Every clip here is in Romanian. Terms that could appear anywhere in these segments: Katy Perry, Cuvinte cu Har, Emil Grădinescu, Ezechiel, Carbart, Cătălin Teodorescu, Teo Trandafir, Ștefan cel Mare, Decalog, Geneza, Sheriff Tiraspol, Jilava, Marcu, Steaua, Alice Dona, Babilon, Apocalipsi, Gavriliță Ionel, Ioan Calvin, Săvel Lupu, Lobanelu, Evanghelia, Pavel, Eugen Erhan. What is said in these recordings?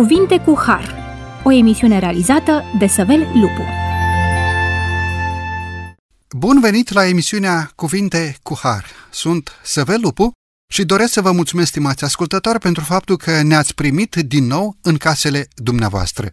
Cuvinte cu Har, o emisiune realizată de Săvel Lupu. Bun venit la emisiunea Cuvinte cu Har. Sunt Săvel Lupu și doresc să vă mulțumesc, stimați ascultători, pentru faptul că ne-ați primit din nou în casele dumneavoastră.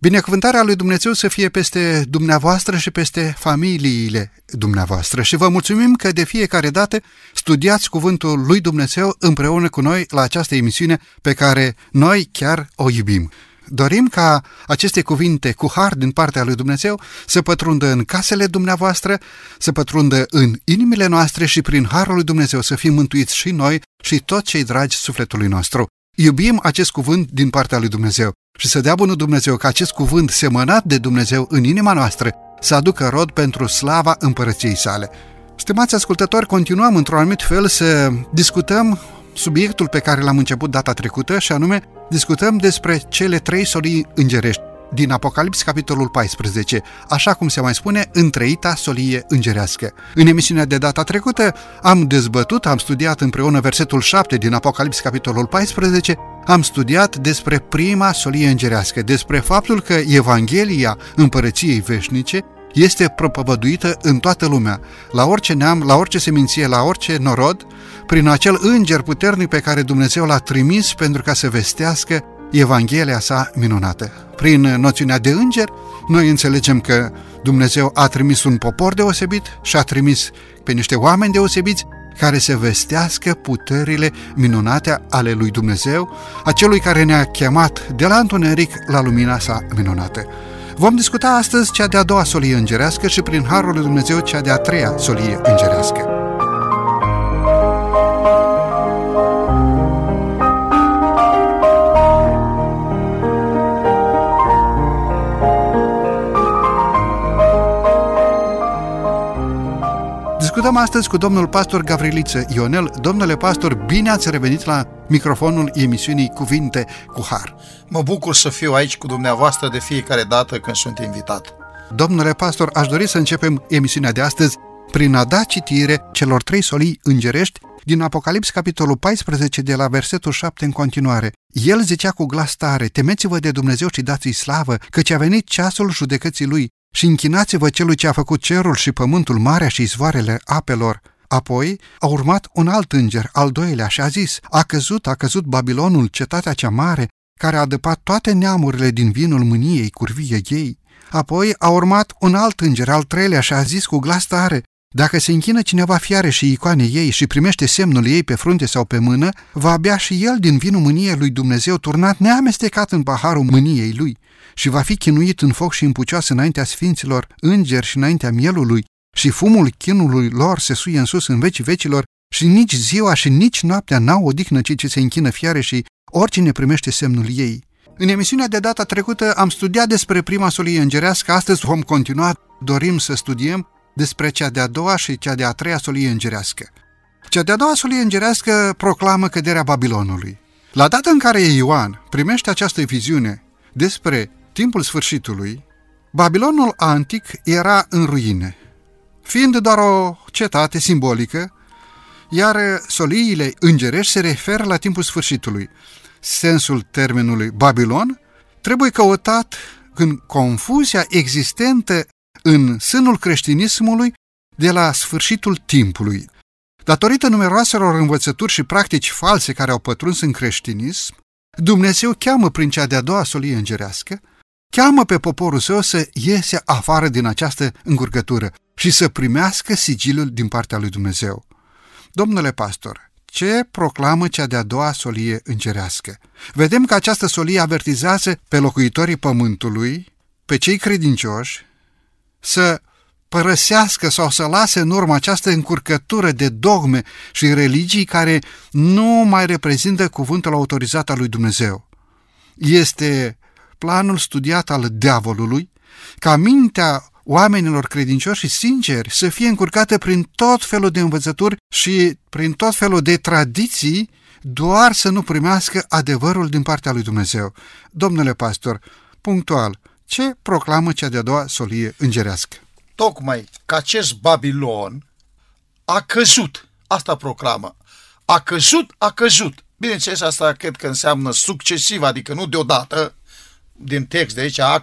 Binecuvântarea lui Dumnezeu să fie peste dumneavoastră și peste familiile dumneavoastră și vă mulțumim că de fiecare dată studiați Cuvântul lui Dumnezeu împreună cu noi la această emisiune pe care noi chiar o iubim. Dorim ca aceste cuvinte cu har din partea lui Dumnezeu să pătrundă în casele dumneavoastră, să pătrundă în inimile noastre și prin harul lui Dumnezeu să fim mântuiți și noi și toți cei dragi sufletului nostru. Iubim acest cuvânt din partea lui Dumnezeu și să dea bunul Dumnezeu ca acest cuvânt semănat de Dumnezeu în inima noastră să aducă rod pentru slava împărăției sale. Stimați ascultători, continuăm într-un anumit fel să discutăm subiectul pe care l-am început data trecută și anume discutăm despre cele trei solii îngerești din Apocalipsi, capitolul 14, așa cum se mai spune, întreita solie îngerească. În emisiunea de data trecută am studiat împreună versetul 7 din Apocalipsi, capitolul 14, am studiat despre prima solie îngerească, despre faptul că Evanghelia împărăției veșnice este propovăduită în toată lumea, la orice neam, la orice seminție, la orice norod, prin acel înger puternic pe care Dumnezeu l-a trimis pentru ca să vestească Evanghelia sa minunată. Prin noțiunea de înger, noi înțelegem că Dumnezeu a trimis un popor deosebit și a trimis pe niște oameni deosebiți care să vestească puterile minunate ale lui Dumnezeu, acelui care ne-a chemat de la întuneric la lumina sa minunată. Vom discuta astăzi cea de-a doua solie îngerească și prin harul lui Dumnezeu cea de-a treia solie îngerească. Discutăm astăzi cu domnul pastor Gavriliță Ionel. Domnule pastor, bine ați revenit la microfonul emisiunii Cuvinte cu Har. Mă bucur să fiu aici cu dumneavoastră de fiecare dată când sunt invitat. Domnule pastor, aș dori să începem emisiunea de astăzi prin a da citire celor trei solii îngerești din Apocalipsi, capitolul 14, de la versetul 7 în continuare. El zicea cu glas tare: temeți-vă de Dumnezeu și dați-i slavă, căci a venit ceasul judecății lui. Și închinați-vă celui ce a făcut cerul și pământul, marea și izvoarele apelor. Apoi a urmat un alt înger, al doilea, și a zis: a căzut Babilonul, cetatea cea mare, care a adăpat toate neamurile din vinul mâniei curviei ei. Apoi a urmat un alt înger, al treilea, și a zis cu glas tare: dacă se închină cineva fiare și icoanei ei și primește semnul ei pe frunte sau pe mână, va bea și el din vinul mâniei lui Dumnezeu turnat neamestecat în paharul mâniei lui și va fi chinuit în foc și în pucioasă înaintea sfinților îngeri și înaintea mielului și fumul chinului lor se suie în sus în vecii vecilor și nici ziua și nici noaptea n-au odihnă cei ce se închină fiare și oricine primește semnul ei. În emisiunea de data trecută am studiat despre prima solie îngerească, astăzi vom continua, dorim să studiem despre cea de-a doua și cea de-a treia solie îngerească. Cea de-a doua solie îngerească proclamă căderea Babilonului. La data în care Ioan primește această viziune despre timpul sfârșitului, Babilonul antic era în ruine, fiind doar o cetate simbolică, iar soliile îngerești se referă la timpul sfârșitului. Sensul termenului Babilon trebuie căutat în confuzia existentă în sânul creștinismului de la sfârșitul timpului. Datorită numeroaselor învățături și practici false care au pătruns în creștinism, Dumnezeu cheamă prin cea de-a doua solie îngerească, cheamă pe poporul său să iese afară din această încurcătură și să primească sigiliul din partea lui Dumnezeu. Domnule pastor, ce proclamă cea de-a doua solie îngerească? Vedem că această solie avertizează pe locuitorii pământului, pe cei credincioși, să părăsească sau să lase în urmă această încurcătură de dogme și religii care nu mai reprezintă cuvântul autorizat al lui Dumnezeu. Este planul studiat al diavolului ca mintea oamenilor credincioși și sinceri să fie încurcată prin tot felul de învățături și prin tot felul de tradiții, doar să nu primească adevărul din partea lui Dumnezeu. Domnule pastor, punctual, ce proclamă cea de-a doua solie îngerească? Tocmai că acest Babilon a căzut. Asta proclamă. A căzut. Bineînțeles, asta cred că înseamnă succesiv, adică nu deodată, din text de aici, a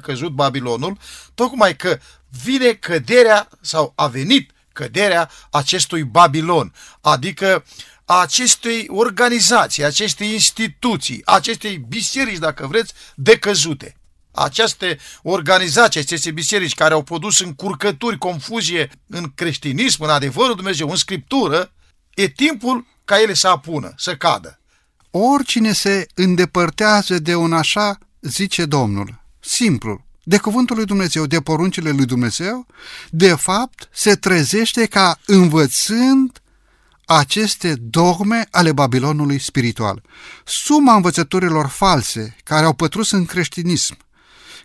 căzut Babilonul, tocmai că vine căderea sau a venit căderea acestui Babilon, adică acestei organizații, acestei instituții, acestei biserici, dacă vreți, decăzute. Aceste organizații, aceste biserici care au produs încurcături, confuzie în creștinism, în adevărul Dumnezeu, în Scriptură, e timpul ca ele să apună, să cadă. Oricine se îndepărtează de un așa, zice Domnul, simplu, de cuvântul lui Dumnezeu, de poruncile lui Dumnezeu, de fapt se trezește ca învățând aceste dogme ale Babilonului spiritual. Suma învățăturilor false care au pătrus în creștinism,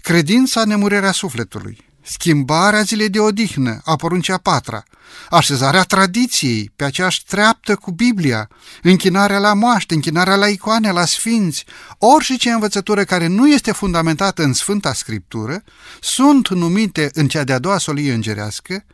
credința în nemurirea sufletului, schimbarea zilei de odihnă a poruncii a patra, așezarea tradiției pe aceeași treaptă cu Biblia, închinarea la moaște, închinarea la icoane, la sfinți, orice învățătură care nu este fundamentată în Sfânta Scriptură, sunt numite în cea de-a doua solie îngerească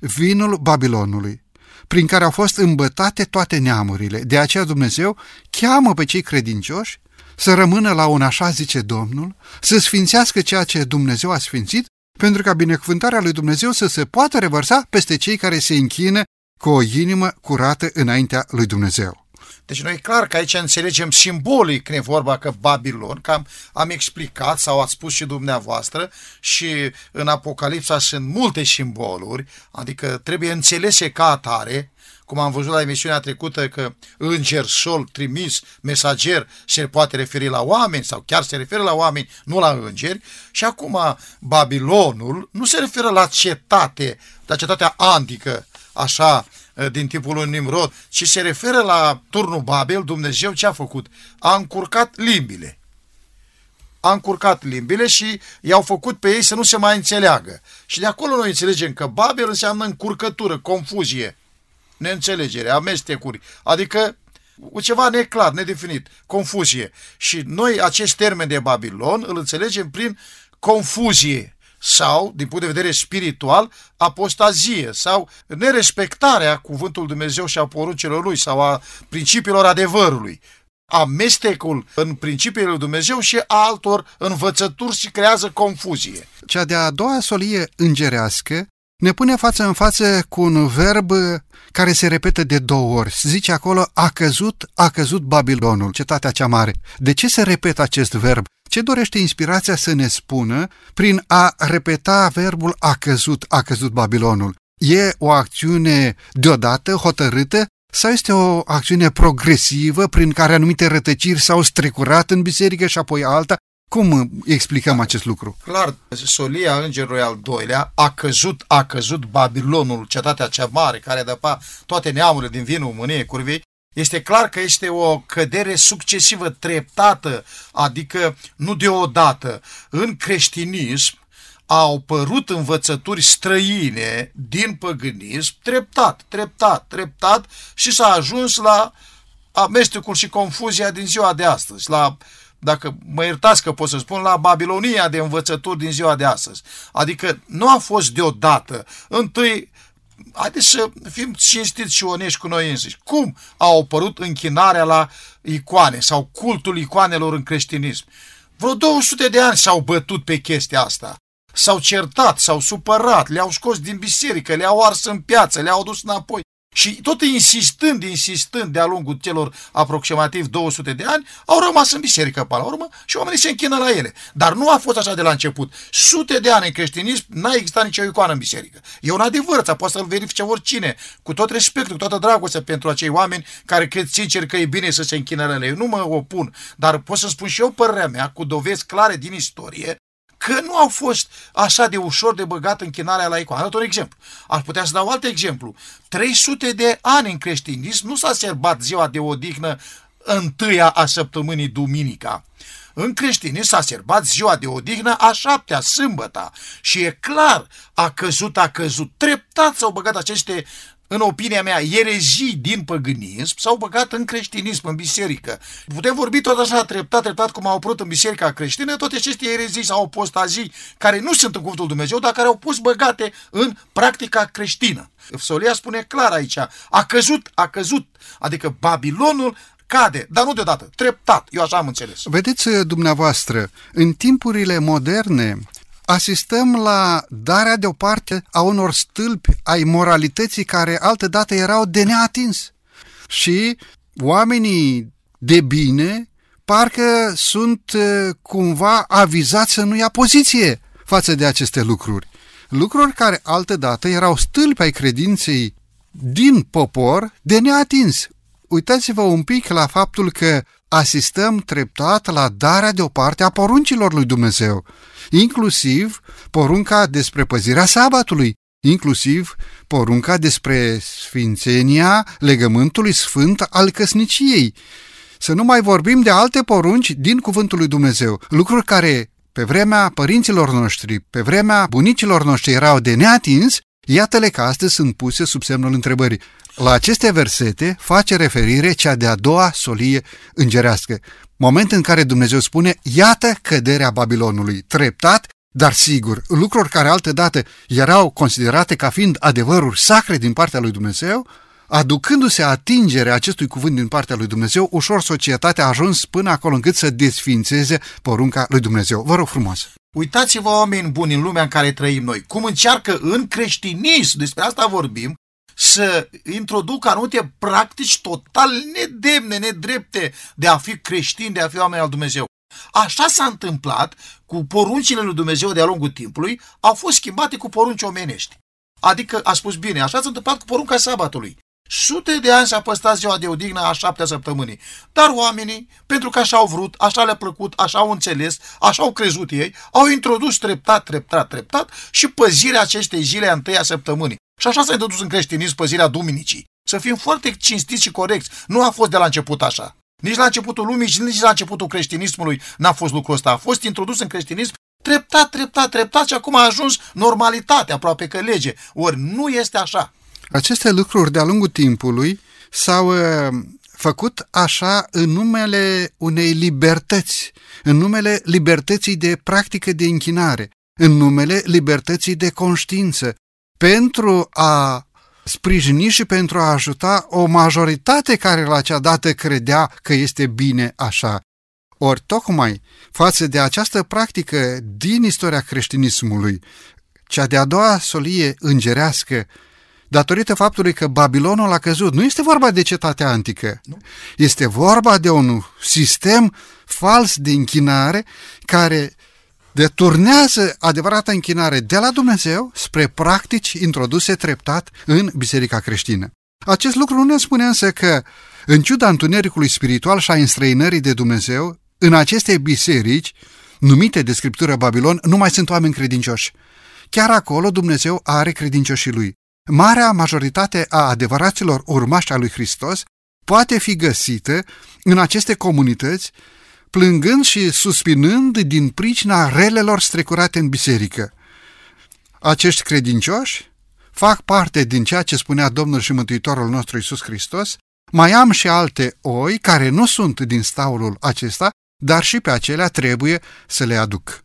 vinul Babilonului, prin care au fost îmbătate toate neamurile. De aceea Dumnezeu cheamă pe cei credincioși să rămână la un așa, zice Domnul, să sfințească ceea ce Dumnezeu a sfințit, pentru ca binecuvântarea lui Dumnezeu să se poată revărsa peste cei care se închină cu o inimă curată înaintea lui Dumnezeu. Deci noi clar că aici înțelegem simbolic când e vorba că Babilon, că am explicat sau ați spus și dumneavoastră, și în Apocalipsa sunt multe simboluri, adică trebuie înțelese ca atare, cum am văzut la emisiunea trecută că înger, sol, trimis, mesager se poate referi la oameni sau chiar se referă la oameni, nu la îngeri. Și acum Babilonul nu se referă la cetate, la cetatea antică, așa, din timpul lui Nimrod, ci se referă la turnul Babel. Dumnezeu ce a făcut? A încurcat limbile. A încurcat limbile și i-au făcut pe ei să nu se mai înțeleagă. Și de acolo noi înțelegem că Babel înseamnă încurcătură, confuzie, neînțelegere, amestecuri, adică ceva neclar, nedefinit, confuzie. Și noi acest termen de Babilon îl înțelegem prin confuzie, sau, din punct de vedere spiritual, apostazie sau nerespectarea cuvântului Dumnezeu și a poruncilor lui sau a principiilor adevărului. Amestecul în principiile lui Dumnezeu și a altor învățături și creează confuzie. Cea de-a doua solie îngerească ne pune față în față cu un verb care se repetă de două ori. Se zice acolo, a căzut Babilonul, cetatea cea mare. De ce se repetă acest verb? Ce dorește inspirația să ne spună prin a repeta verbul a căzut Babilonul? E o acțiune deodată, hotărâtă, sau este o acțiune progresivă prin care anumite rătăciri s-au strecurat în biserică și apoi alta? Cum explicăm acest lucru? Clar, solia îngerului al doilea, a căzut Babilonul, cetatea cea mare, care dăpa toate neamurile din vinul mâniei curvii, este clar că este o cădere succesivă, treptată, adică nu deodată. În creștinism au apărut învățături străine din păgânism, treptat, și s-a ajuns la amestecul și confuzia din ziua de astăzi, la, dacă mă iertați că pot să spun, la Babilonia de învățături din ziua de astăzi. Adică nu a fost deodată. Întâi, haideți să fim cinstiți și onești cu noi înșiși. Cum a apărut închinarea la icoane sau cultul icoanelor în creștinism? Vreo 200 de ani s-au bătut pe chestia asta. S-au certat, s-au supărat, le-au scos din biserică, le-au ars în piață, le-au dus înapoi. Și tot insistând de-a lungul celor aproximativ 200 de ani, au rămas în biserică pe la urmă și oamenii se închină la ele. Dar nu a fost așa de la început. Sute de ani în creștinism n-a existat nicio icoană în biserică. E un adevăr, ți-a poate să-l verifice oricine, cu tot respectul, cu toată dragostea pentru acei oameni care cred sincer că e bine să se închină la ele. Eu nu mă opun, dar pot să spun și eu părerea mea, cu dovezi clare din istorie, că nu au fost așa de ușor de băgat închinarea la icoană. Un exemplu. Aș putea să dau alt exemplu. 300 de ani în creștinism nu s-a sărbat ziua de odihnă întâia a săptămânii, duminica. În creștinism s-a sărbat ziua de odihnă a șaptea, sâmbăta. Și e clar, a căzut, treptat s-au băgat aceste în opinia mea, erezii din păgânism s-au băgat în creștinism, în biserică. Putem vorbi tot așa treptat, cum au apărut în biserica creștină, toate aceste erezii sau apostazii care nu sunt în cuvântul Dumnezeu, dar care au fost băgate în practica creștină. Solia spune clar aici, a căzut, adică Babilonul cade, dar nu deodată, treptat, eu așa am înțeles. Vedeți dumneavoastră, în timpurile moderne asistăm la darea deoparte a unor stâlpi ai moralității care altădată erau de neatins. Și oamenii de bine parcă sunt cumva avizați să nu ia poziție față de aceste lucruri. Lucruri care altădată erau stâlpi ai credinței din popor de neatins. Uitați-vă un pic la faptul că asistăm treptat la darea deoparte a poruncilor lui Dumnezeu, inclusiv porunca despre păzirea sabatului, inclusiv porunca despre sfințenia legământului sfânt al căsniciei. Să nu mai vorbim de alte porunci din cuvântul lui Dumnezeu, lucruri care pe vremea părinților noștri, pe vremea bunicilor noștri erau de neatins, iată-le că astăzi sunt puse sub semnul întrebării. La aceste versete face referire cea de-a doua solie îngerească, moment în care Dumnezeu spune, iată căderea Babilonului, treptat, dar sigur, lucruri care altădată erau considerate ca fiind adevăruri sacre din partea lui Dumnezeu, aducându-se atingerea acestui cuvânt din partea lui Dumnezeu, ușor societatea a ajuns până acolo încât să desființeze porunca lui Dumnezeu. Vă rog frumos! Uitați-vă, oameni buni, în lumea în care trăim noi, cum încearcă în creștinism, despre asta vorbim, să introducă anumite practici total nedemne, nedrepte de a fi creștini, de a fi oameni al Dumnezeu. Așa s-a întâmplat cu poruncile lui Dumnezeu de-a lungul timpului, au fost schimbate cu porunci omenești. Adică, a spus bine, așa s-a întâmplat cu porunca sabatului. Sute de ani s-a păstrat ziua de odihnă a 7-a săptămânii. Dar oamenii, pentru că așa au vrut, așa le-a plăcut, așa au înțeles, așa au crezut ei, au introdus treptat și păzirea acestei zile a 1-a săptămânii. Și așa s-a introdus în creștinism păzirea duminicii. Să fim foarte cinstiți și corecți. Nu a fost de la început așa. Nici la începutul lumii și nici la începutul creștinismului n-a fost lucrul ăsta. A fost introdus în creștinism treptat și acum a ajuns normalitate, aproape că lege. Ori nu este așa. Aceste lucruri de-a lungul timpului s-au făcut așa în numele unei libertăți, în numele libertății de practică de închinare, în numele libertății de conștiință, pentru a sprijini și pentru a ajuta o majoritate care la acea dată credea că este bine așa. Ori tocmai față de această practică din istoria creștinismului, cea de-a doua solie îngerească, datorită faptului că Babilonul a căzut, nu este vorba de cetatea antică, nu. Este vorba de un sistem fals de închinare care deturnează adevărata închinare de la Dumnezeu spre practici introduse treptat în biserica creștină. Acest lucru nu ne spune însă că, în ciuda întunericului spiritual și a înstrăinării de Dumnezeu, în aceste biserici, numite de Scriptură Babilon, nu mai sunt oameni credincioși. Chiar acolo Dumnezeu are credincioșii lui. Marea majoritate a adevăraților urmași a lui Hristos poate fi găsită în aceste comunități, plângând și suspinând din pricina relelor strecurate în biserică. Acești credincioși fac parte din ceea ce spunea Domnul și Mântuitorul nostru Iisus Hristos, mai am și alte oi care nu sunt din staulul acesta, dar și pe acelea trebuie să le aduc.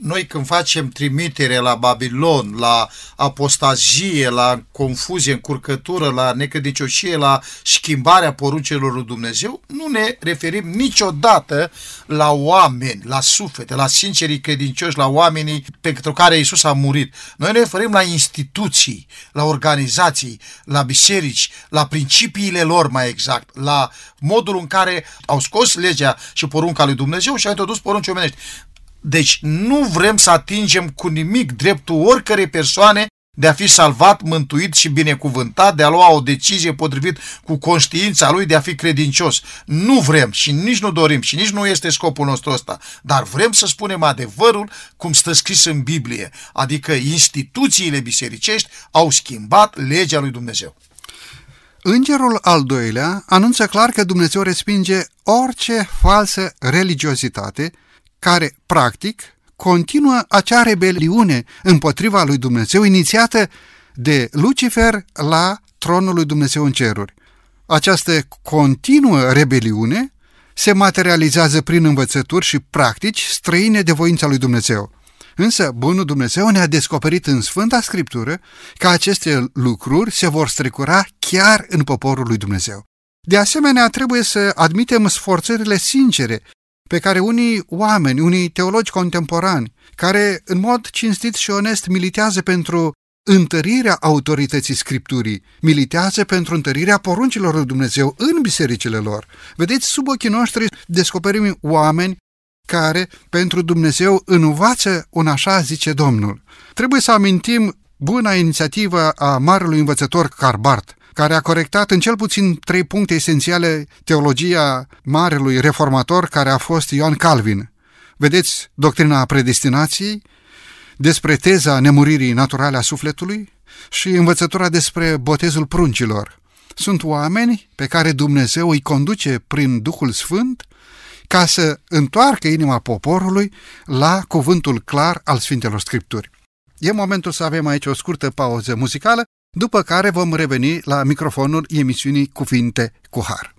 Noi când facem trimitere la Babilon, la apostazie, la confuzie, încurcătură, la necredincioșie, la schimbarea poruncilor lui Dumnezeu, nu ne referim niciodată la oameni, la suflete, la sincerii credincioși, la oamenii pentru care Iisus a murit. Noi ne referim la instituții, la organizații, la biserici, la principiile lor mai exact, la modul în care au scos legea și porunca lui Dumnezeu și au introdus porunci omenești. Deci nu vrem să atingem cu nimic dreptul oricărei persoane de a fi salvat, mântuit și binecuvântat, de a lua o decizie potrivit cu conștiința lui de a fi credincios. Nu vrem și nici nu dorim și nici nu este scopul nostru ăsta, dar vrem să spunem adevărul cum stă scris în Biblie, adică instituțiile bisericești au schimbat legea lui Dumnezeu. Îngerul al doilea anunță clar că Dumnezeu respinge orice falsă religiozitate care, practic, continuă acea rebeliune împotriva lui Dumnezeu inițiată de Lucifer la tronul lui Dumnezeu în ceruri. Această continuă rebeliune se materializează prin învățături și practici străine de voința lui Dumnezeu. Însă, bunul Dumnezeu ne-a descoperit în Sfânta Scriptură că aceste lucruri se vor strecura chiar în poporul lui Dumnezeu. De asemenea, trebuie să admitem sforțările sincere pe care unii oameni, unii teologi contemporani, care în mod cinstit și onest militează pentru întărirea autorității Scripturii, militează pentru întărirea poruncilor lui Dumnezeu în bisericile lor. Vedeți, sub ochii noștri descoperim oameni care pentru Dumnezeu învață un așa, zice Domnul. Trebuie să amintim buna inițiativă a marelui învățător Carbart, care a corectat în cel puțin 3 puncte esențiale teologia marelui reformator care a fost Ioan Calvin. Vedeți doctrina predestinației, despre teza nemuririi naturale a sufletului și învățătura despre botezul pruncilor. Sunt oameni pe care Dumnezeu îi conduce prin Duhul Sfânt ca să întoarcă inima poporului la cuvântul clar al Sfintelor Scripturi. E momentul să avem aici o scurtă pauză muzicală, după care vom reveni la microfonul emisiunii Cuvinte cu Har.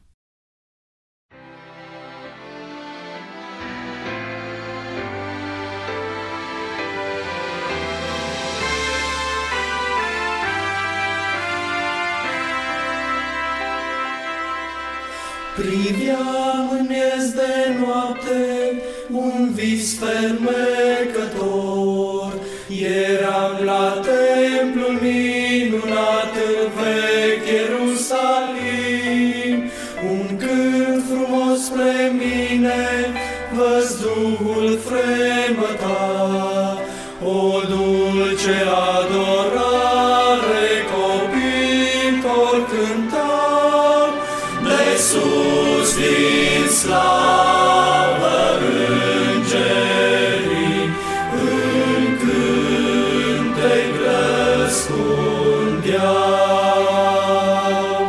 Priveam în miez de noapte un vis fermecător, eram la templul minunat în vechi Ierusalim. Un cânt frumos spre mine văzduhul fremăta, o dulce adorare copiilor cânta. De sus din slavă îngerii în cântec răspundeau.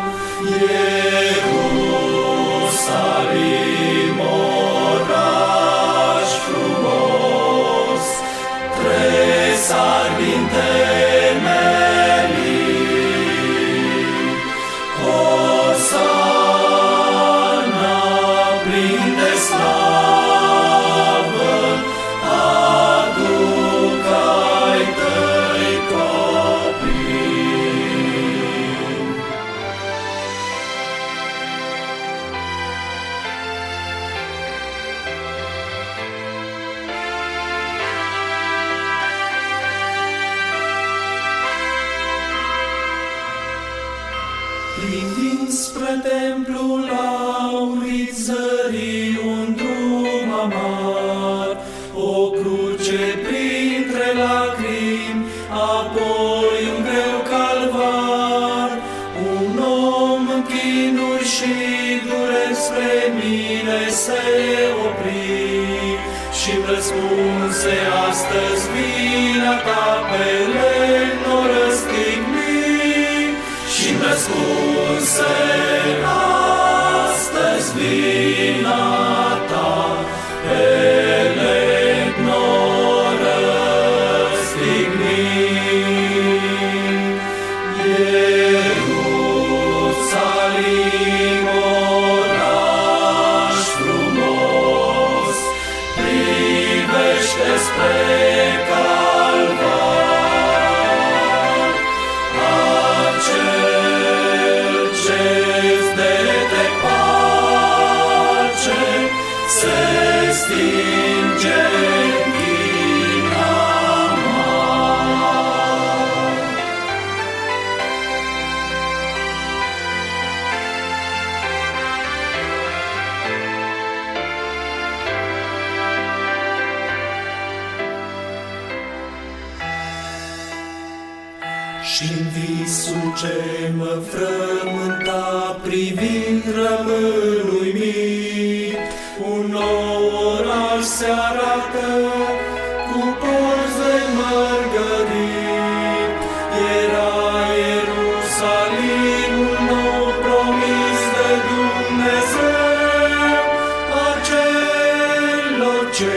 Ierusalim, oraș frumos, tresar din temelii, răspunse astăzi vina ta pe lemn o răstigni. Și-mi răspunse astăzi vina ta pe lemn o răstigni. Ierusalim, oraș frumos, privește spre Calvar, acel ce-ți dete pace se stinge în ghina mare. Și-n visul ce mă frământa privind rămân uimit, un nou oraș se arată cu porți de mărgărit. Era Ierusalim, un nou promis de Dumnezeu acelor ce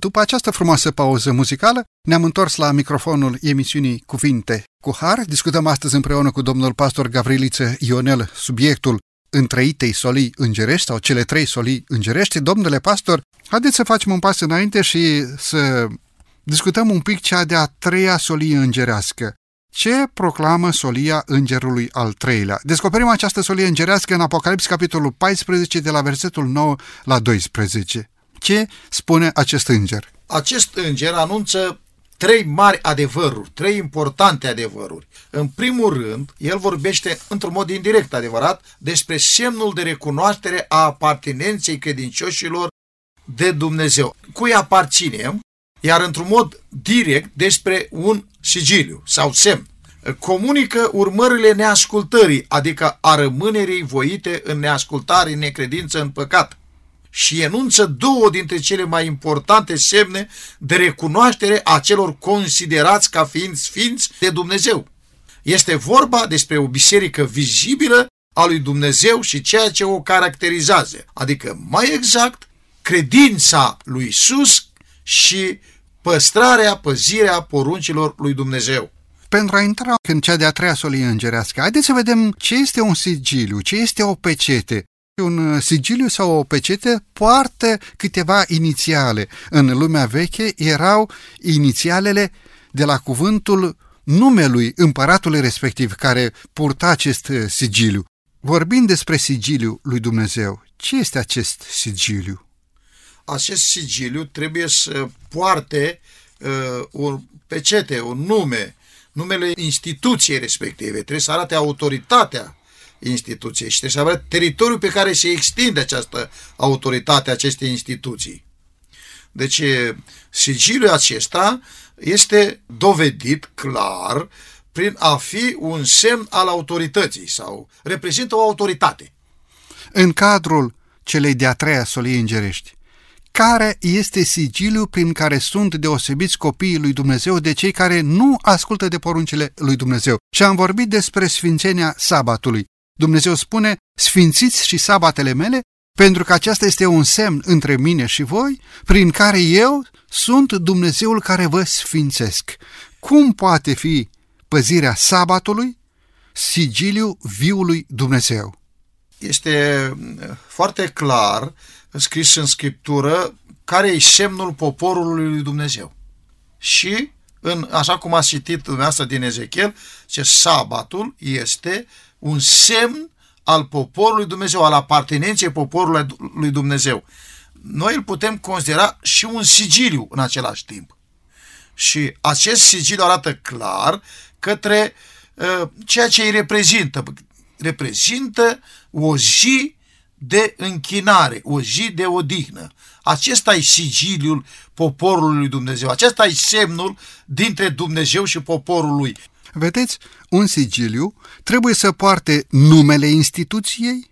După această frumoasă pauză muzicală, ne-am întors la microfonul emisiunii Cuvinte cu Har. Discutăm astăzi împreună cu domnul pastor Gavriliță Ionel subiectul întreitei solii îngerești sau cele trei solii îngerești. Domnule pastor, haideți să facem un pas înainte și să discutăm un pic cea de-a treia solie îngerească. Ce proclamă solia îngerului al treilea? Descoperim această solie îngerească în Apocalipsi, capitolul 14, de la versetul 9 la 12. Ce spune acest înger? Acest înger anunță trei mari adevăruri, trei importante adevăruri. În primul rând, el vorbește într-un mod indirect adevărat despre semnul de recunoaștere a apartenenței credincioșilor de Dumnezeu. Cui aparținem? Iar într-un mod direct despre un sigiliu sau semn. Comunică urmările neascultării, adică a rămânerii voite în neascultare, în necredință, în păcat. Și enunță două dintre cele mai importante semne de recunoaștere a celor considerați ca fiind sfinți de Dumnezeu. Este vorba despre o biserică vizibilă a lui Dumnezeu și ceea ce o caracterizează, adică mai exact credința lui Iisus și păzirea poruncilor lui Dumnezeu. Pentru a intra în cea de-a treia solie îngerească, haideți să vedem ce este un sigiliu, ce este o pecete. Un sigiliu sau o pecete poartă câteva inițiale. În lumea veche erau inițialele de la cuvântul numelui împăratului respectiv care purta acest sigiliu. Vorbind despre sigiliu lui Dumnezeu, ce este acest sigiliu? Acest sigiliu trebuie să poarte o pecete, un nume, numele instituției respective. Trebuie să arate autoritatea instituției și trebuie să arate teritoriul pe care se extinde această autoritate, aceste instituții. Deci, sigiliul acesta este dovedit clar prin a fi un semn al autorității sau reprezintă o autoritate. În cadrul celei de-a treia solii îngerești, care este sigiliul prin care sunt deosebiți copiii lui Dumnezeu de cei care nu ascultă de poruncile lui Dumnezeu? Și am vorbit despre sfințenia sabatului. Dumnezeu spune, sfințiți și sabatele mele, pentru că aceasta este un semn între mine și voi, prin care eu sunt Dumnezeul care vă sfințesc. Cum poate fi păzirea sabatului sigiliul viului Dumnezeu? Este foarte clar scris în Scriptură care e semnul poporului lui Dumnezeu. Și, așa cum a citit dumneavoastră din Ezechiel, ce sabatul este un semn al poporului Dumnezeu, al apartenenței poporului lui Dumnezeu. Noi îl putem considera și un sigiliu în același timp. Și acest sigiliu arată clar către ceea ce îi reprezintă. Reprezintă o zi de închinare, o zi de odihnă. Acesta e sigiliul poporului lui Dumnezeu. Acesta e semnul dintre Dumnezeu și poporul lui. Vedeți, un sigiliu trebuie să poarte numele instituției,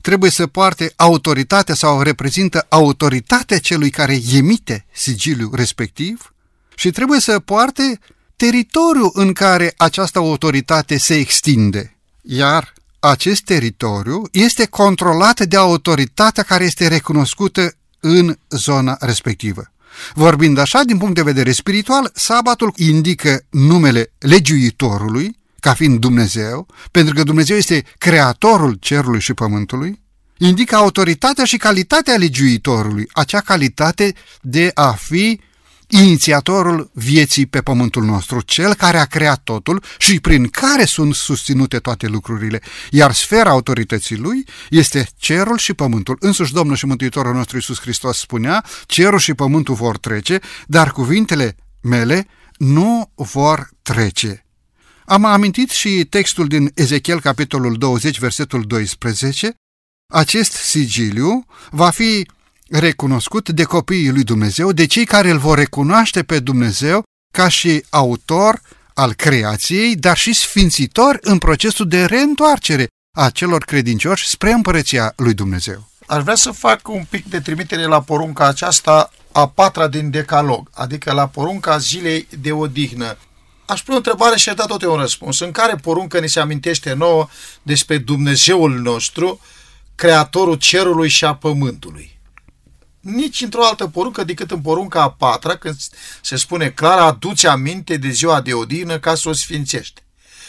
trebuie să poarte autoritatea sau reprezintă autoritatea celui care emite sigiliul respectiv și trebuie să poarte teritoriul în care această autoritate se extinde. Iar acest teritoriu este controlat de autoritatea care este recunoscută în zona respectivă. Vorbind așa, din punct de vedere spiritual, sabatul indică numele legiuitorului, ca fiind Dumnezeu, pentru că Dumnezeu este creatorul cerului și pământului, indică autoritatea și calitatea legiuitorului, acea calitate de a fi inițiatorul vieții pe pământul nostru, cel care a creat totul și prin care sunt susținute toate lucrurile. Iar sfera autorității lui este cerul și pământul. Însuși Domnul și Mântuitorul nostru Iisus Hristos spunea, cerul și pământul vor trece, dar cuvintele mele nu vor trece. Am amintit și textul din Ezechiel, capitolul 20, versetul 12. Acest sigiliu va fi recunoscut de copiii lui Dumnezeu, de cei care îl vor recunoaște pe Dumnezeu ca și autor al creației, dar și sfințitor în procesul de reîntoarcere a celor credincioși spre împărăția lui Dumnezeu. Aș vrea să fac un pic de trimitere la porunca aceasta a patra din Decalog, adică la porunca zilei de odihnă. Aș pune o întrebare și a dat tot eu un răspuns. În care poruncă ne se amintește nouă despre Dumnezeul nostru, creatorul cerului și a pământului? Nici într-o altă poruncă decât în porunca a patra, când se spune clar, aduți aminte de ziua de odihnă ca să o sfințești.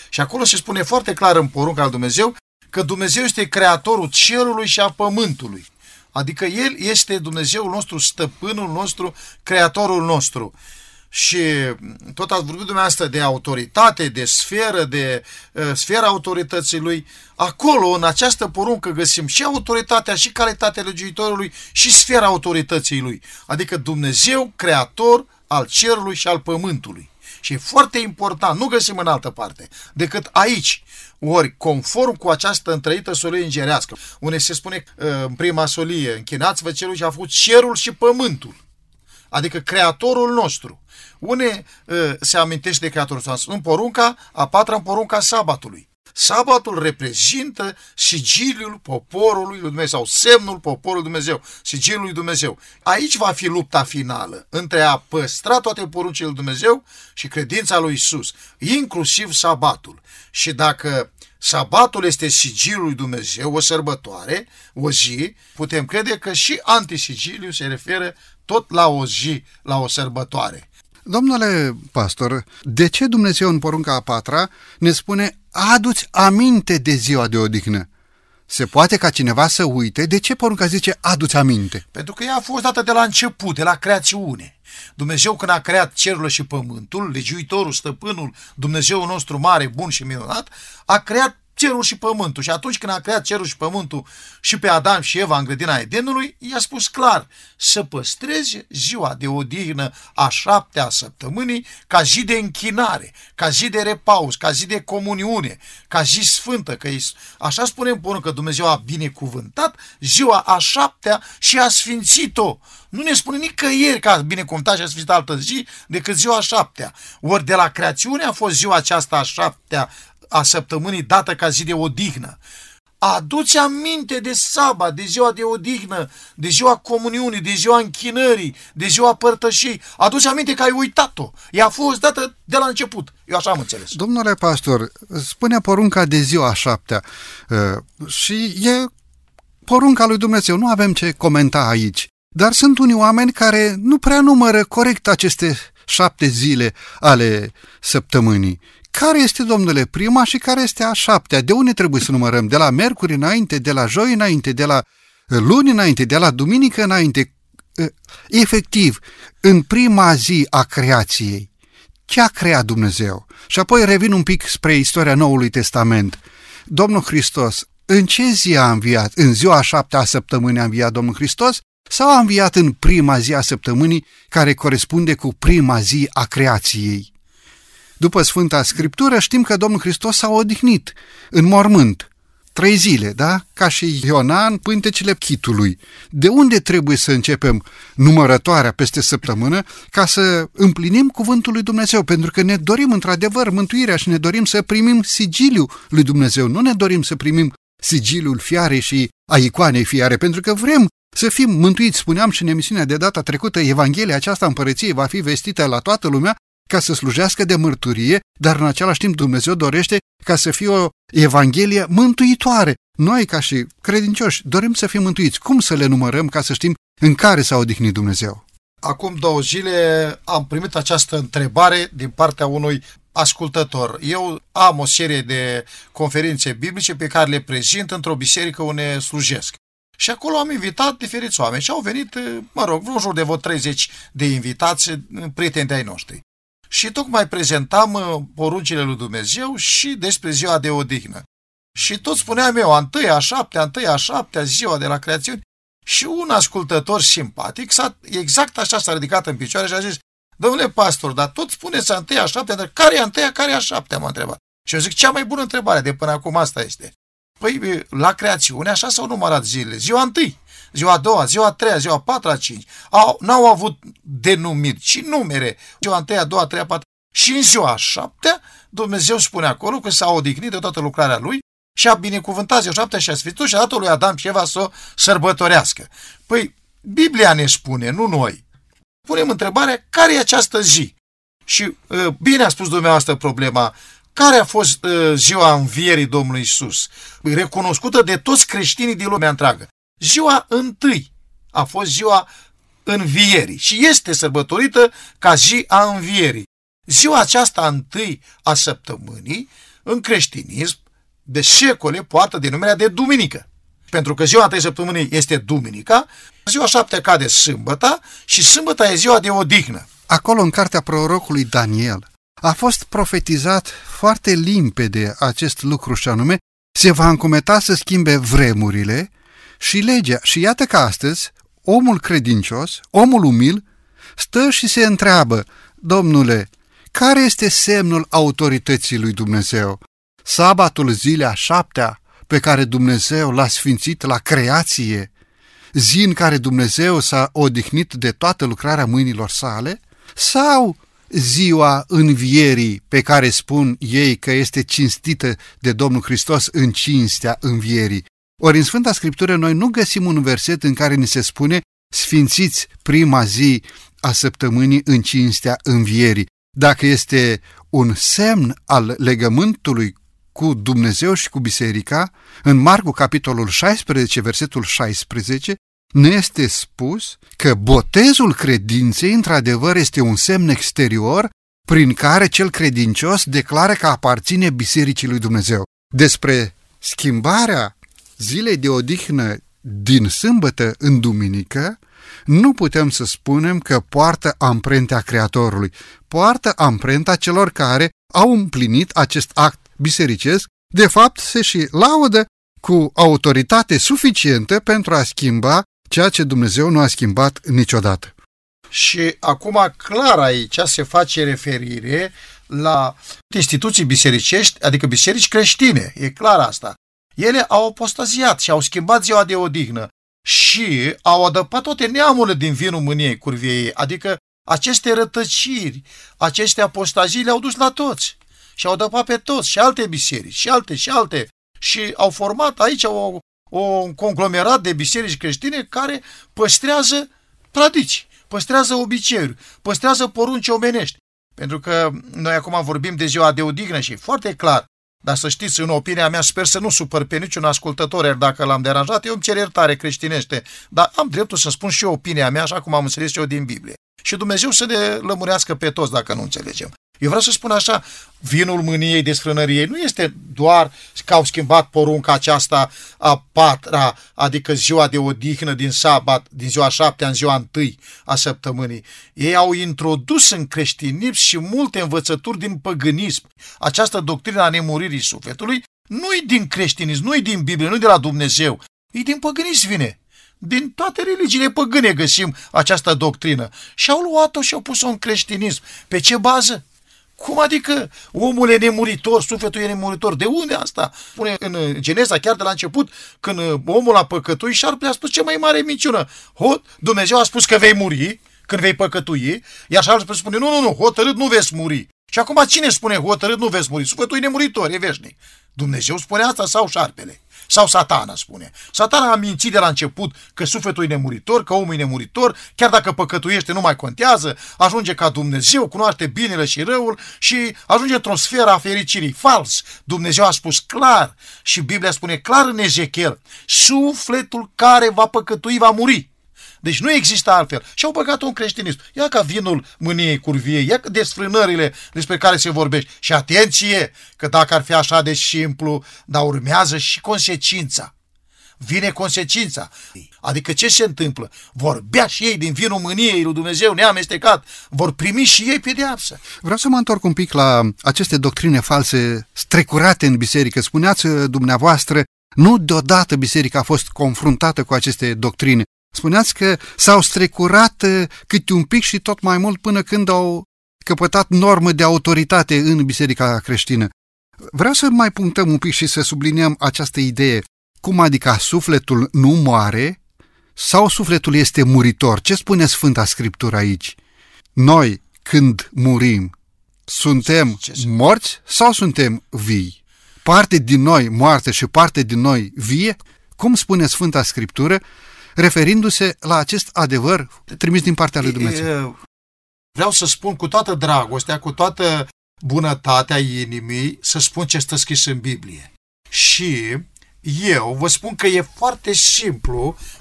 Și acolo se spune foarte clar în porunca lui Dumnezeu că Dumnezeu este creatorul cerului și a pământului. Adică El este Dumnezeul nostru, stăpânul nostru, creatorul nostru. Și tot ați vorbit dumneavoastră de autoritate, de sferă, de sfera autorității lui. Acolo, în această poruncă, găsim și autoritatea, și calitatea legiuitorului, și sfera autorității lui. Adică Dumnezeu, creator al cerului și al pământului. Și e foarte important, nu găsim în altă parte, decât aici. Ori, conform cu această întreită solie îngerească, unde se spune în prima solie, închinați-vă celui ce a făcut cerul și pământul. Adică creatorul nostru. Unde se amintește de creatorul nostru? În porunca a patra, în porunca sabatului. Sabatul reprezintă sigiliul poporului lui Dumnezeu sau semnul poporului Dumnezeu, sigiliul lui Dumnezeu. Aici va fi lupta finală între a păstra toate poruncile lui Dumnezeu și credința lui Isus, inclusiv sabatul. Și dacă sabatul este sigiliul lui Dumnezeu, o sărbătoare, o zi, putem crede că și antisigiliul se referă tot la o zi, la o sărbătoare. Domnule pastor, de ce Dumnezeu în porunca a patra ne spune aduți aminte de ziua de odihnă? Se poate ca cineva să uite de ce porunca zice aduți aminte? Pentru că ea a fost dată de la început, de la creațiune. Dumnezeu când a creat cerul și pământul, legiuitorul, stăpânul, Dumnezeul nostru mare, bun și minunat, a creat cerul și pământul. Și atunci când a creat cerul și pământul și pe Adam și Eva în grădina Edenului, i-a spus clar să păstreze ziua de odihnă a 7-a săptămânii ca zi de închinare, ca zi de repaus, ca zi de comuniune, ca zi sfântă. Că așa spunem poruncă că Dumnezeu a binecuvântat ziua a 7-a și a sfințit-o. Nu ne spune nicăieri că a binecuvântat și a sfințit altă zi decât ziua a 7-a. Ori de la creațiune a fost ziua aceasta a 7-a a săptămânii dată ca zi de odihnă. Aduți aminte de sabat, de ziua de odihnă, de ziua comuniunii, de ziua închinării, de ziua părtășii. Aduți aminte că ai uitat-o. Ea a fost dată de la început. Eu așa am înțeles. Domnule pastor, spunea porunca de ziua a 7-a și e porunca lui Dumnezeu. Nu avem ce comenta aici. Dar sunt unii oameni care nu prea numără corect aceste 7 zile ale săptămânii. Care este, domnule, prima și care este a 7-a? De unde trebuie să numărăm? De la miercuri înainte, de la joi înainte, de la luni înainte, de la duminică înainte? Efectiv, în prima zi a creației, ce a creat Dumnezeu? Și apoi revin un pic spre istoria Noului Testament. Domnul Hristos, în ce zi a înviat? În ziua a 7-a săptămânii a înviat Domnul Hristos? Sau a înviat în prima zi a săptămânii care corespunde cu prima zi a creației? După Sfânta Scriptură știm că Domnul Hristos s-a odihnit în mormânt. 3 zile, da? Ca și Iona în pântecele chitului. De unde trebuie să începem numărătoarea peste săptămână ca să împlinim cuvântul lui Dumnezeu? Pentru că ne dorim într-adevăr mântuirea și ne dorim să primim sigiliul lui Dumnezeu. Nu ne dorim să primim sigiliul fiarei și a icoanei fiare, pentru că vrem să fim mântuiți. Spuneam și în emisiunea de data trecută, Evanghelia aceasta împărăției va fi vestită la toată lumea ca să slujească de mărturie, dar în același timp Dumnezeu dorește ca să fie o Evanghelie mântuitoare. Noi, ca și credincioși, dorim să fim mântuiți. Cum să le numărăm ca să știm în care s-a odihnit Dumnezeu? Acum 2 zile am primit această întrebare din partea unui ascultător. Eu am o serie de conferințe biblice pe care le prezint într-o biserică unde slujesc. Și acolo am invitat diferiți oameni și au venit, în jur de vreo 30 de invitați, prieteni de ai noștri. Și tocmai prezentam poruncile lui Dumnezeu și despre ziua de odihnă. Și tot spuneam eu, a 7-a ziua de la creațiune. Și un ascultător simpatic, exact așa s-a ridicat în picioare și a zis: domnule pastor, dar tot spuneți a 7-a, dar care e a 1-a, care e a 7-a, m-a întrebat. Și eu zic, cea mai bună întrebare de până acum asta este. Păi, la creațiune așa s-au numărat zilele. Ziua 1, ziua 2, ziua 3, ziua 4, 5. N-au avut denumiri, ci numere. Ziua 1, 2, 3, 4. Și în ziua 7, Dumnezeu spune acolo că s-a odihnit de toată lucrarea lui și a binecuvântat ziua 7 și a sfințit și a dat lui Adam și Eva să o sărbătorească. Păi, Biblia ne spune, nu noi. Punem întrebarea, care e această zi? Și bine a spus dumneavoastră problema. Care a fost ziua învierii Domnului Iisus, recunoscută de toți creștinii din lumea întreagă? Ziua 1 a fost ziua învierii și este sărbătorită ca zi a învierii. Ziua aceasta 1 a săptămânii, în creștinism, de secole poartă denumirea de duminică. Pentru că ziua 1 săptămânii este duminica, ziua 7 cade sâmbăta și sâmbăta e ziua de odihnă. Acolo, în cartea prorocului Daniel, a fost profetizat foarte limpede acest lucru și anume, se va încumeta să schimbe vremurile și legea. Și iată că astăzi, omul credincios, omul umil, stă și se întreabă, domnule, care este semnul autorității lui Dumnezeu? Sabatul, zilea 7-a, pe care Dumnezeu l-a sfințit la creație, zi în care Dumnezeu s-a odihnit de toată lucrarea mâinilor sale? Sau ziua învierii, pe care spun ei că este cinstită de Domnul Hristos în cinstea învierii? Ori în Sfânta Scriptură noi nu găsim un verset în care ni se spune sfințiți prima zi a săptămânii în cinstea învierii. Dacă este un semn al legământului cu Dumnezeu și cu biserica, în Marcu capitolul 16, versetul 16, ne este spus că botezul credinței, într-adevăr, este un semn exterior prin care cel credincios declară că aparține Bisericii lui Dumnezeu. Despre schimbarea zilei de odihnă din sâmbătă în duminică, nu putem să spunem că poartă amprenta Creatorului, poartă amprenta celor care au împlinit acest act bisericesc, de fapt se și laudă cu autoritate suficientă pentru a schimba ceea ce Dumnezeu nu a schimbat niciodată. Și acum clar aici se face referire la instituții bisericești, adică biserici creștine, e clar asta. Ele au apostaziat și au schimbat ziua de odihnă și au adăpat toate neamurile din vinul mâniei curviei, adică aceste rătăciri, aceste apostazii le-au dus la toți și au adăpat pe toți și alte biserici și alte și au format aici un conglomerat de biserici creștine care păstrează tradiții, păstrează obiceiuri, păstrează porunci omenești. Pentru că noi acum vorbim de ziua de odihnă și e foarte clar, dar să știți, în opinia mea, sper să nu supăr pe niciun ascultător, iar dacă l-am deranjat, eu îmi cer iertare creștinește, dar am dreptul să spun și eu opinia mea, așa cum am înțeles eu din Biblie. Și Dumnezeu să ne lămurească pe toți dacă nu înțelegem. Eu vreau să spun așa, vinul mâniei, desfrânăriei, nu este doar că au schimbat porunca aceasta a 4-a, adică ziua de odihnă din sabat, din ziua 7-a în ziua 1 a săptămânii. Ei au introdus în creștinism și multe învățături din păgânism. Această doctrină a nemuririi sufletului nu-i din creștinism, nu-i din Biblie, nu-i de la Dumnezeu, e din păgânism vine. Din toate religiile păgâne găsim această doctrină. Și au luat-o și au pus-o în creștinism. Pe ce bază? Cum adică omul e nemuritor, sufletul e nemuritor? De unde asta? Spune în Geneza, chiar de la început, când omul a păcătuit, șarpele a spus cea mai mare minciună. Dumnezeu a spus că vei muri când vei păcătui, iar șarpele spune, nu, hotărât nu veți muri. Și acum cine spune hotărât nu veți muri? Sufletul e nemuritor, e veșnic. Dumnezeu spune asta sau șarpele? Sau Satana spune. Satana a mințit de la început că sufletul e nemuritor, că omul e nemuritor, chiar dacă păcătuiește nu mai contează, ajunge ca Dumnezeu, cunoaște binele și răul și ajunge într-o sferă a fericirii. Fals! Dumnezeu a spus clar și Biblia spune clar în Ezechiel, sufletul care va păcătui va muri. Deci nu există altfel. Și au băgat-o în creștinism. Ia ca vinul mâniei curviei, ia desfrânările despre care se vorbește. Și atenție, că dacă ar fi așa de simplu, dar urmează și consecința. Vine consecința. Adică ce se întâmplă? Vor bea și ei din vinul mâniei lui Dumnezeu neamestecat, vor primi și ei pedeapsă. Vreau să mă întorc un pic la aceste doctrine false strecurate în biserică. Spuneați dumneavoastră, nu deodată biserica a fost confruntată cu aceste doctrine. Spuneați că s-au strecurat câte un pic și tot mai mult până când au căpătat normă de autoritate în biserica creștină. Vreau să mai punctăm un pic și să subliniem această idee. Cum adică sufletul nu moare sau sufletul este muritor? Ce spune Sfânta Scriptură aici? Noi, când murim, suntem morți sau suntem vii? Parte din noi moarte și parte din noi vie? Cum spune Sfânta Scriptură? Referindu-se la acest adevăr trimis din partea lui Dumnezeu. Vreau să spun cu toată dragostea, cu toată bunătatea inimii, să spun ce stă scris în Biblie. Și eu vă spun că e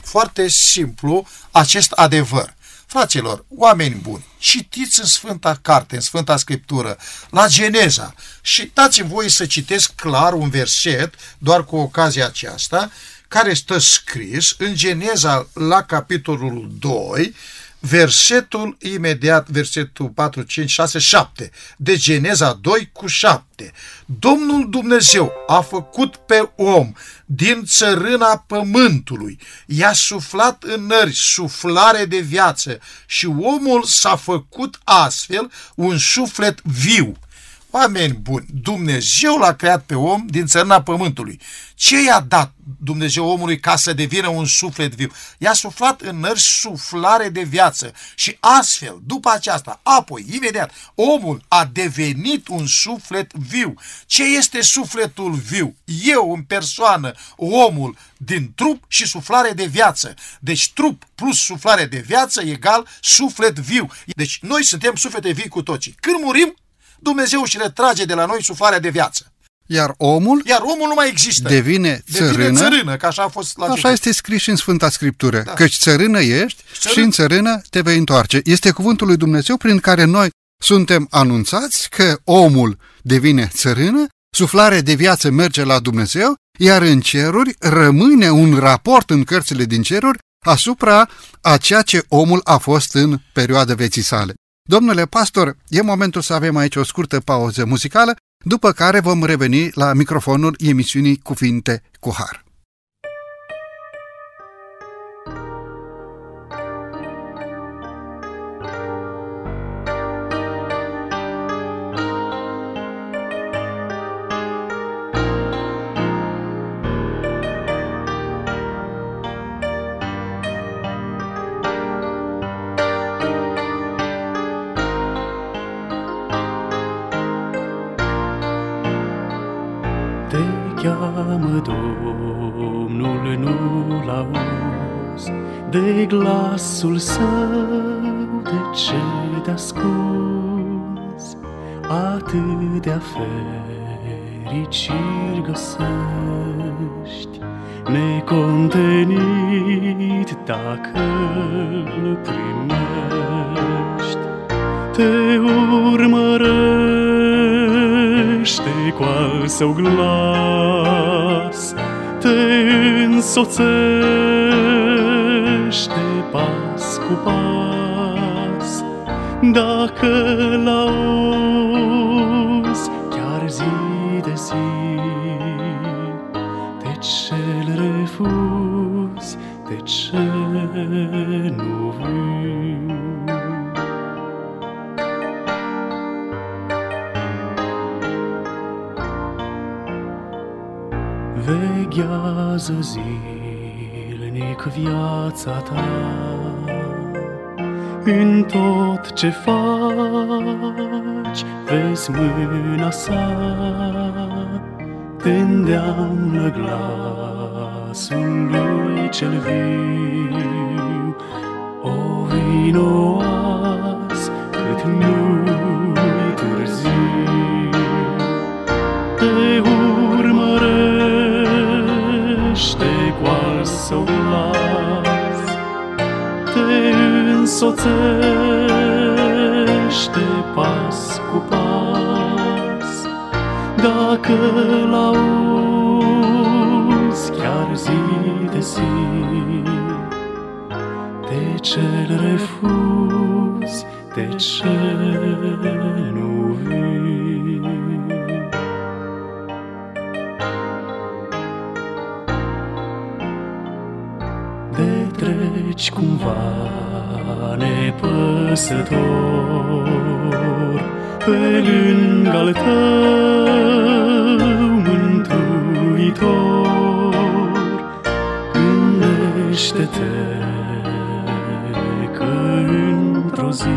foarte simplu acest adevăr. Fraților, oameni buni, citiți în Sfânta Carte, în Sfânta Scriptură, la Geneza și dați-mi voie să citesc clar un verset, doar cu ocazia aceasta, care stă scris în Geneza la capitolul 2, versetul imediat, versetul 4, 5, 6, 7, de Geneza 2:7. Domnul Dumnezeu a făcut pe om din țărâna pământului, i-a suflat în nări suflare de viață și omul s-a făcut astfel un suflet viu. Oameni buni, Dumnezeu l-a creat pe om din țărâna pământului. Ce i-a dat Dumnezeu omului ca să devină un suflet viu? I-a suflat în nări suflare de viață și astfel, după aceasta, apoi, imediat, omul a devenit un suflet viu. Ce este sufletul viu? Eu, în persoană, omul din trup și suflare de viață. Deci trup plus suflare de viață egal suflet viu. Deci noi suntem suflete vii cu toții. Când murim, Dumnezeu și retrage de la noi suflarea de viață. Iar omul nu mai există. Devine țărână, că așa a fost la Așa este scris și în Sfânta Scriptură, da. Căci țărână ești și în țărână te vei întoarce. Este cuvântul lui Dumnezeu prin care noi suntem anunțați că omul devine țărână, suflarea de viață merge la Dumnezeu, iar în ceruri rămâne un raport în cărțile din ceruri asupra a ceea ce omul a fost în perioada vieții sale. Domnule pastor, e momentul să avem aici o scurtă pauză muzicală, după care vom reveni la microfonul emisiunii Cuvinte cu Har. Domnul nu-l auzi de glasul său, de ce te ascunzi? Atâtea fericiri găsești necontenit dacă-l primești. Te urmărește cu al său glas, te însoțește pas cu pas. Dacă l-auzi chiar zi de zi, de ce-l refuzi, de ce nu vii? Veghează zilnic viața ta, în tot ce faci vezi mâna sa, te-ndeamnă glasul lui cel viu. O vino azi cât nu-i târziu, te urmărește cu al său glas, te însoțește pas cu pas. Dacă l-auzi chiar zi de zi, de ce-l refuzi, de ce nu vii? De treci cumva nepăsător pe lângă-l tău mântuitor, gândește-te că într-o zi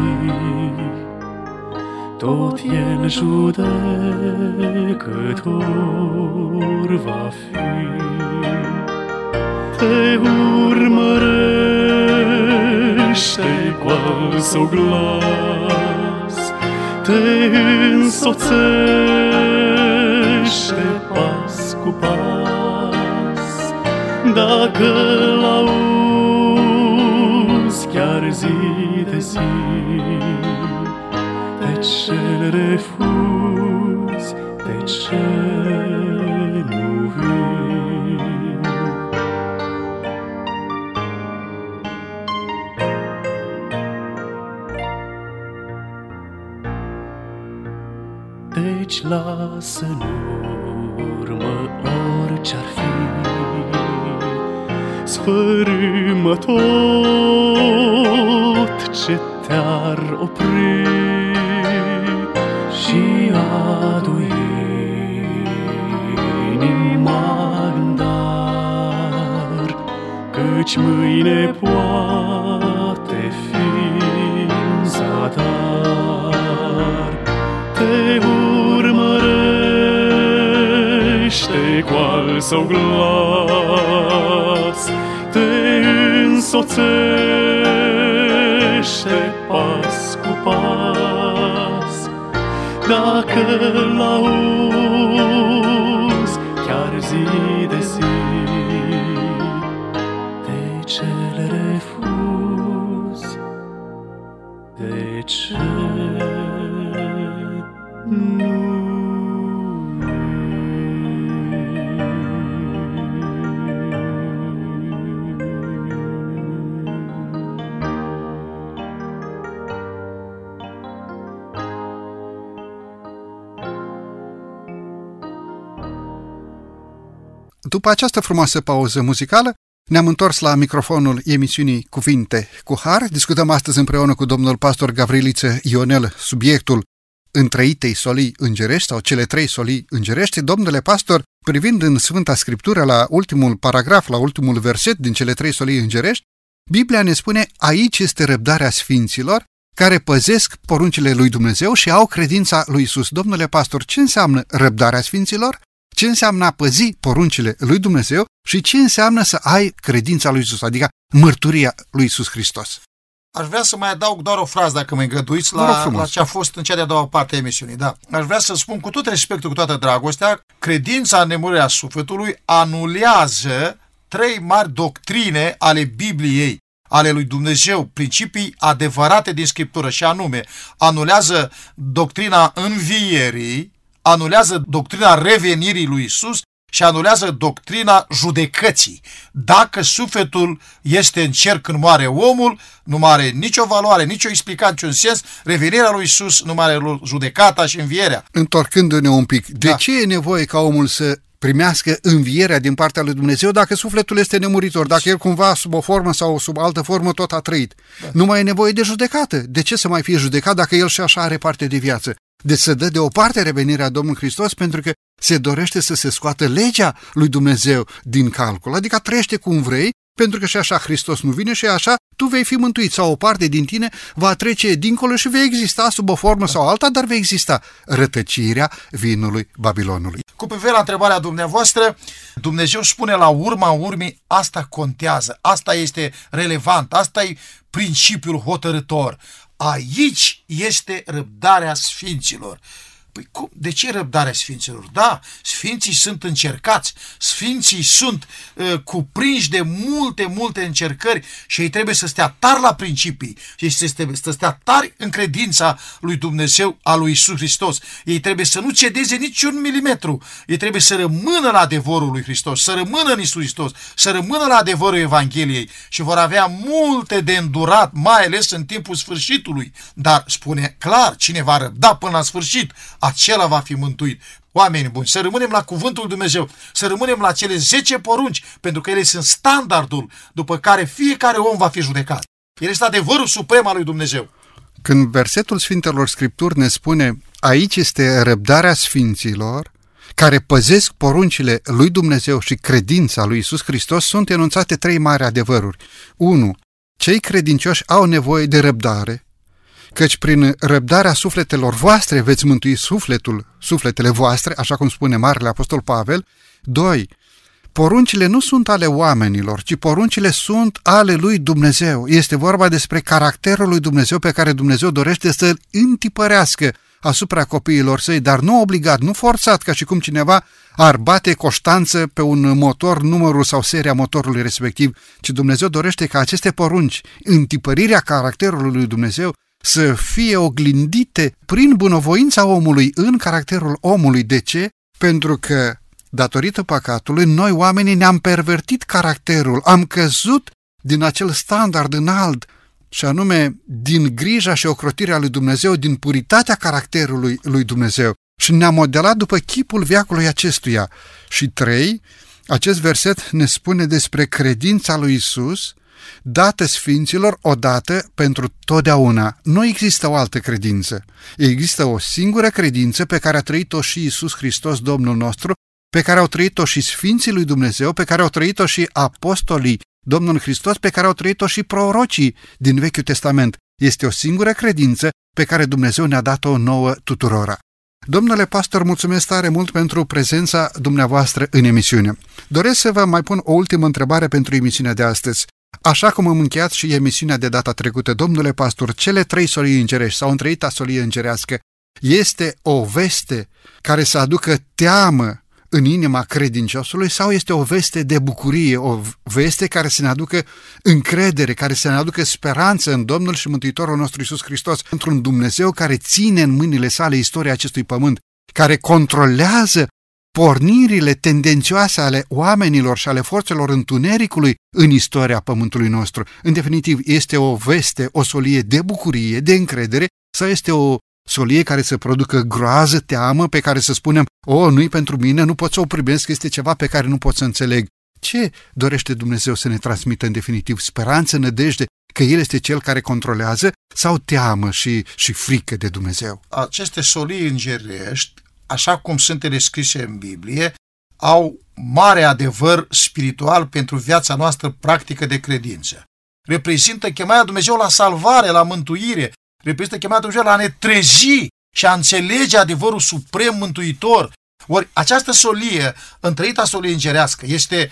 tot el judecător va fi. Te urmărește cu al său glas, te însoțește pas cu pas. Dacă l-auzi chiar zi de zi, de ce-l refuzi, de ce nu vii? Deci lasă în urmă orice-ar fi, sfărâmă tot ce te-ar opri și adu-i inima în dar, căci mâine poate fi în zadar. Te urmărește cu al său glas, te însoțește pas cu pas. Dacă l-auzi chiar zi de zi, de ce-l refuzi, de ce nu? După această frumoasă pauză muzicală, ne-am întors la microfonul emisiunii Cuvinte cu Har. Discutăm astăzi împreună cu domnul pastor Gavriliță Ionel subiectul întreitei solii îngerești sau cele trei solii îngerești. Domnule pastor, privind în Sfânta Scriptură la ultimul paragraf, la ultimul verset din cele trei solii îngerești, Biblia ne spune: aici este răbdarea sfinților care păzesc poruncile lui Dumnezeu și au credința lui Iisus. Domnule pastor, ce înseamnă răbdarea sfinților? Ce înseamnă a păzi poruncile lui Dumnezeu și ce înseamnă să ai credința lui Iisus, adică mărturia lui Iisus Hristos? Aș vrea să mai adaug doar o frază, dacă mă îngăduiți, la ce a fost în cea de-a doua parte a emisiunii. Da. Aș vrea să spun cu tot respectul, cu toată dragostea, credința în nemurirea sufletului anulează trei mari doctrine ale Bibliei, ale lui Dumnezeu, principii adevărate din Scriptură, și anume anulează doctrina învierii, anulează doctrina revenirii lui Iisus și anulează doctrina judecății. Dacă sufletul este în cer când moare omul, nu mai are nicio valoare, nicio explicație, niciun sens, revenirea lui Iisus, nu mai are judecata și învierea. Întorcându-ne un pic, de ce e nevoie ca omul să primească învierea din partea lui Dumnezeu dacă sufletul este nemuritor, dacă el cumva sub o formă sau sub altă formă tot a trăit? Nu mai e nevoie de judecată. De ce să mai fie judecat dacă el și așa are parte de viață? Deci se dă deoparte revenirea Domnului Hristos pentru că se dorește să se scoată legea lui Dumnezeu din calcul, adică trăiește cum vrei, pentru că și așa Hristos nu vine și așa tu vei fi mântuit sau o parte din tine va trece dincolo și vei exista sub o formă sau alta, dar vei exista rătăcirea vinului Babilonului. Cu privire la întrebarea dumneavoastră, Dumnezeu spune la urma urmei, asta contează, asta este relevant, asta e principiul hotărător. Aici este răbdarea sfinților. Păi cum? De ce răbdarea sfinților? Da, sfinții sunt încercați, sfinții sunt cuprinși de multe încercări și ei trebuie să stea tari la principii, ei trebuie să stea tari în credința lui Dumnezeu, a lui Iisus Hristos. Ei trebuie să nu cedeze niciun milimetru, ei trebuie să rămână la adevărul lui Hristos, să rămână în Iisus Hristos, să rămână la adevărul Evangheliei și vor avea multe de îndurat, mai ales în timpul sfârșitului. Dar spune clar, cine va răbda până la sfârșit, acela va fi mântuit. Oameni buni, să rămânem la cuvântul Dumnezeu, să rămânem la cele 10 porunci, pentru că ele sunt standardul după care fiecare om va fi judecat. El este adevărul suprem al lui Dumnezeu. Când versetul Sfintelor Scripturi ne spune, aici este răbdarea sfinților, care păzesc poruncile lui Dumnezeu și credința lui Iisus Hristos, sunt enunțate trei mari adevăruri. 1. Cei credincioși au nevoie de răbdare, căci prin răbdarea sufletelor voastre veți mântui sufletele voastre, așa cum spune Marele Apostol Pavel. 2. Poruncile nu sunt ale oamenilor, ci poruncile sunt ale lui Dumnezeu. Este vorba despre caracterul lui Dumnezeu pe care Dumnezeu dorește să-l întipărească asupra copiilor săi, dar nu obligat, nu forțat, ca și cum cineva ar bate coștanță pe un motor, numărul sau seria motorului respectiv, ci Dumnezeu dorește ca aceste porunci, întipărirea caracterului lui Dumnezeu, să fie oglindite prin bunăvoința omului în caracterul omului. De ce? Pentru că, datorită păcatului, noi oamenii ne-am pervertit caracterul, am căzut din acel standard înalt, și anume din grija și ocrotirea lui Dumnezeu, din puritatea caracterului lui Dumnezeu și ne-am modelat după chipul veacului acestuia. Și 3, acest verset ne spune despre credința lui Isus, dată sfinților odată pentru totdeauna. Nu există o altă credință. Există o singură credință pe care a trăit-o și Iisus Hristos, Domnul nostru, pe care au trăit-o și sfinții lui Dumnezeu, pe care au trăit-o și apostolii Domnului Hristos, pe care au trăit-o și prorocii din Vechiul Testament. Este o singură credință pe care Dumnezeu ne-a dat-o nouă tuturora. Domnule pastor, mulțumesc tare mult pentru prezența dumneavoastră în emisiune. Doresc să vă mai pun o ultimă întrebare pentru emisiunea de astăzi. Așa cum am încheiat și emisiunea de data trecută, domnule pastor, cele 3 solii îngerești sau întreita solie îngerească este o veste care să aducă teamă în inima credinciosului sau este o veste de bucurie, o veste care să ne aducă încredere, care să ne aducă speranță în Domnul și Mântuitorul nostru Iisus Hristos, într-un Dumnezeu care ține în mâinile sale istoria acestui pământ, care controlează pornirile tendențioase ale oamenilor și ale forțelor întunericului în istoria pământului nostru. În definitiv, este o veste, o solie de bucurie, de încredere, sau este o solie care să producă groază, teamă, pe care să spunem, nu-i pentru mine, nu pot să o primesc, este ceva pe care nu pot să înțeleg. Ce dorește Dumnezeu să ne transmită în definitiv? Speranță, nădejde că El este Cel care controlează sau teamă și frică de Dumnezeu? Aceste solii îngerești, așa cum sunt ele scrise în Biblie, au mare adevăr spiritual pentru viața noastră practică de credință. Reprezintă chemarea Dumnezeu la salvare, la mântuire, reprezintă chemarea Dumnezeu la a ne trezi și a înțelege adevărul suprem mântuitor. Ori această solie, întreita solie îngerească, este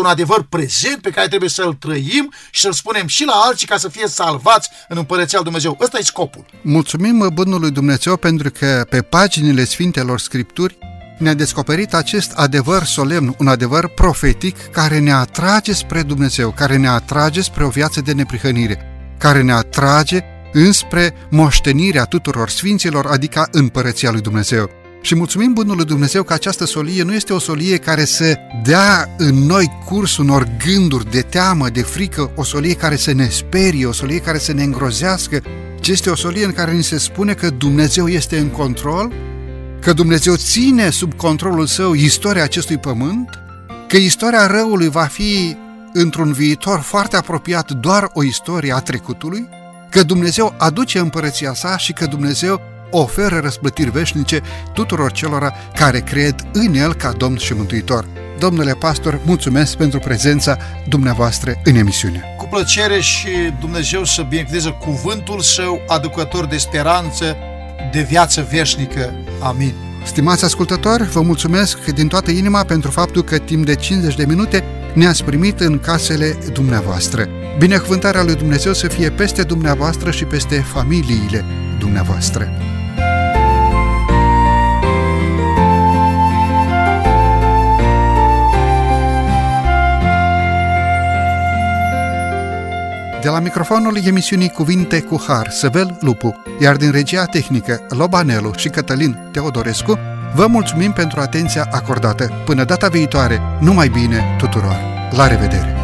un adevăr prezent pe care trebuie să-l trăim și să-l spunem și la alții ca să fie salvați în Împărăția lui Dumnezeu. Ăsta e scopul. Mulțumim bunului Dumnezeu pentru că pe paginile Sfintelor Scripturi ne-a descoperit acest adevăr solemn, un adevăr profetic care ne atrage spre Dumnezeu, care ne atrage spre o viață de neprihănire, care ne atrage înspre moștenirea tuturor sfinților, adică Împărăția lui Dumnezeu. Și mulțumim bunului Dumnezeu că această solie nu este o solie care să dea în noi curs unor gânduri de teamă, de frică, o solie care să ne sperie, o solie care să ne îngrozească, ci este o solie în care ni se spune că Dumnezeu este în control, că Dumnezeu ține sub controlul Său istoria acestui pământ, că istoria răului va fi într-un viitor foarte apropiat doar o istorie a trecutului, că Dumnezeu aduce Împărăția Sa și că Dumnezeu oferă răsplătiri veșnice tuturor celora care cred în El ca Domn și Mântuitor. Domnule pastor, mulțumesc pentru prezența dumneavoastră în emisiune. Cu plăcere și Dumnezeu să binecuvânteze cuvântul Său, aducător de speranță, de viață veșnică. Amin. Stimați ascultători, vă mulțumesc din toată inima pentru faptul că timp de 50 de minute ne-ați primit în casele dumneavoastră. Binecuvântarea lui Dumnezeu să fie peste dumneavoastră și peste familiile dumneavoastră. De la microfonul emisiunii Cuvinte cu Har, Săvel Lupu, iar din regia tehnică Lobanelu și Cătălin Teodorescu, vă mulțumim pentru atenția acordată. Până data viitoare, numai bine tuturor! La revedere!